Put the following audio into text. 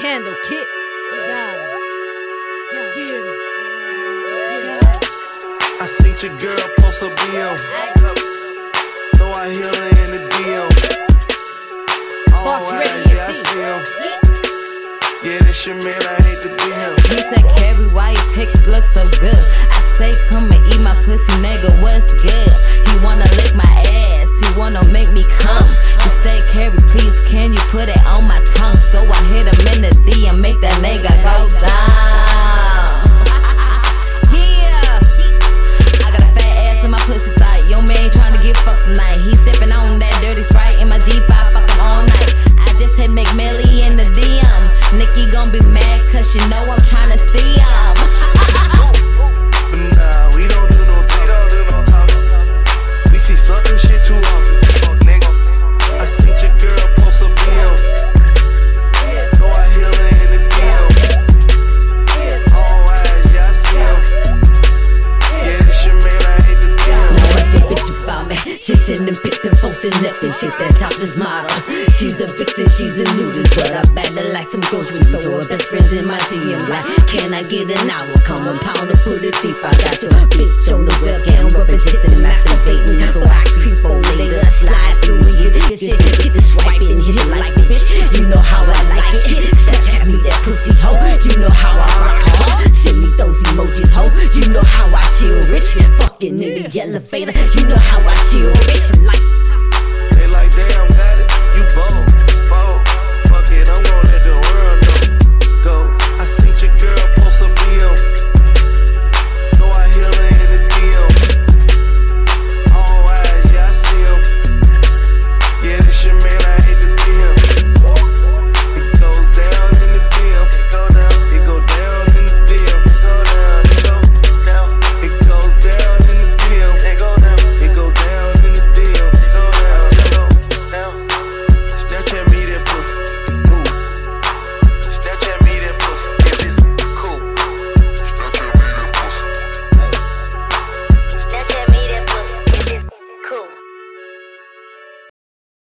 Candle Kitt. I seen your girl post a BM, so I hit her in the DM. Alright, yeah, I see him. Yeah, this your man, I hate to be him. He said, Carrie, why your pics look so good? I say, come and eat my pussy, nigga, what's good? He wanna lick my ass, he wanna make me come. He said, Carrie, please, can you put it on my tongue? So I hit him in the DM, make that nigga go down. Yeah, I got a fat ass in my pussy tight. Yo man tryna get fucked tonight. He sippin' on that dirty Sprite in my G5, fuckin' all night. I just hit McMillie in the DM. Nikki gon' be mad, cause she know I'm tryna see him. She's sending pics and posting up and shit, that topless model. She's a vixen, she's a nudist, but I battle like some ghost with. So her best friend's in my DM, like, can I get an hour? Come on, pound and put it deep. I got your bitch on the webcam, rubbing dick and masturbating. So I creep on later, I slide through and get this shit, get the swipe and hit it like a bitch. You know how I like it. Snapchat me that pussy hoe. You know how I rock hard. Send me those emojis, hoe. You know how I chill rich. Fucking in the elevator. You know how I chill.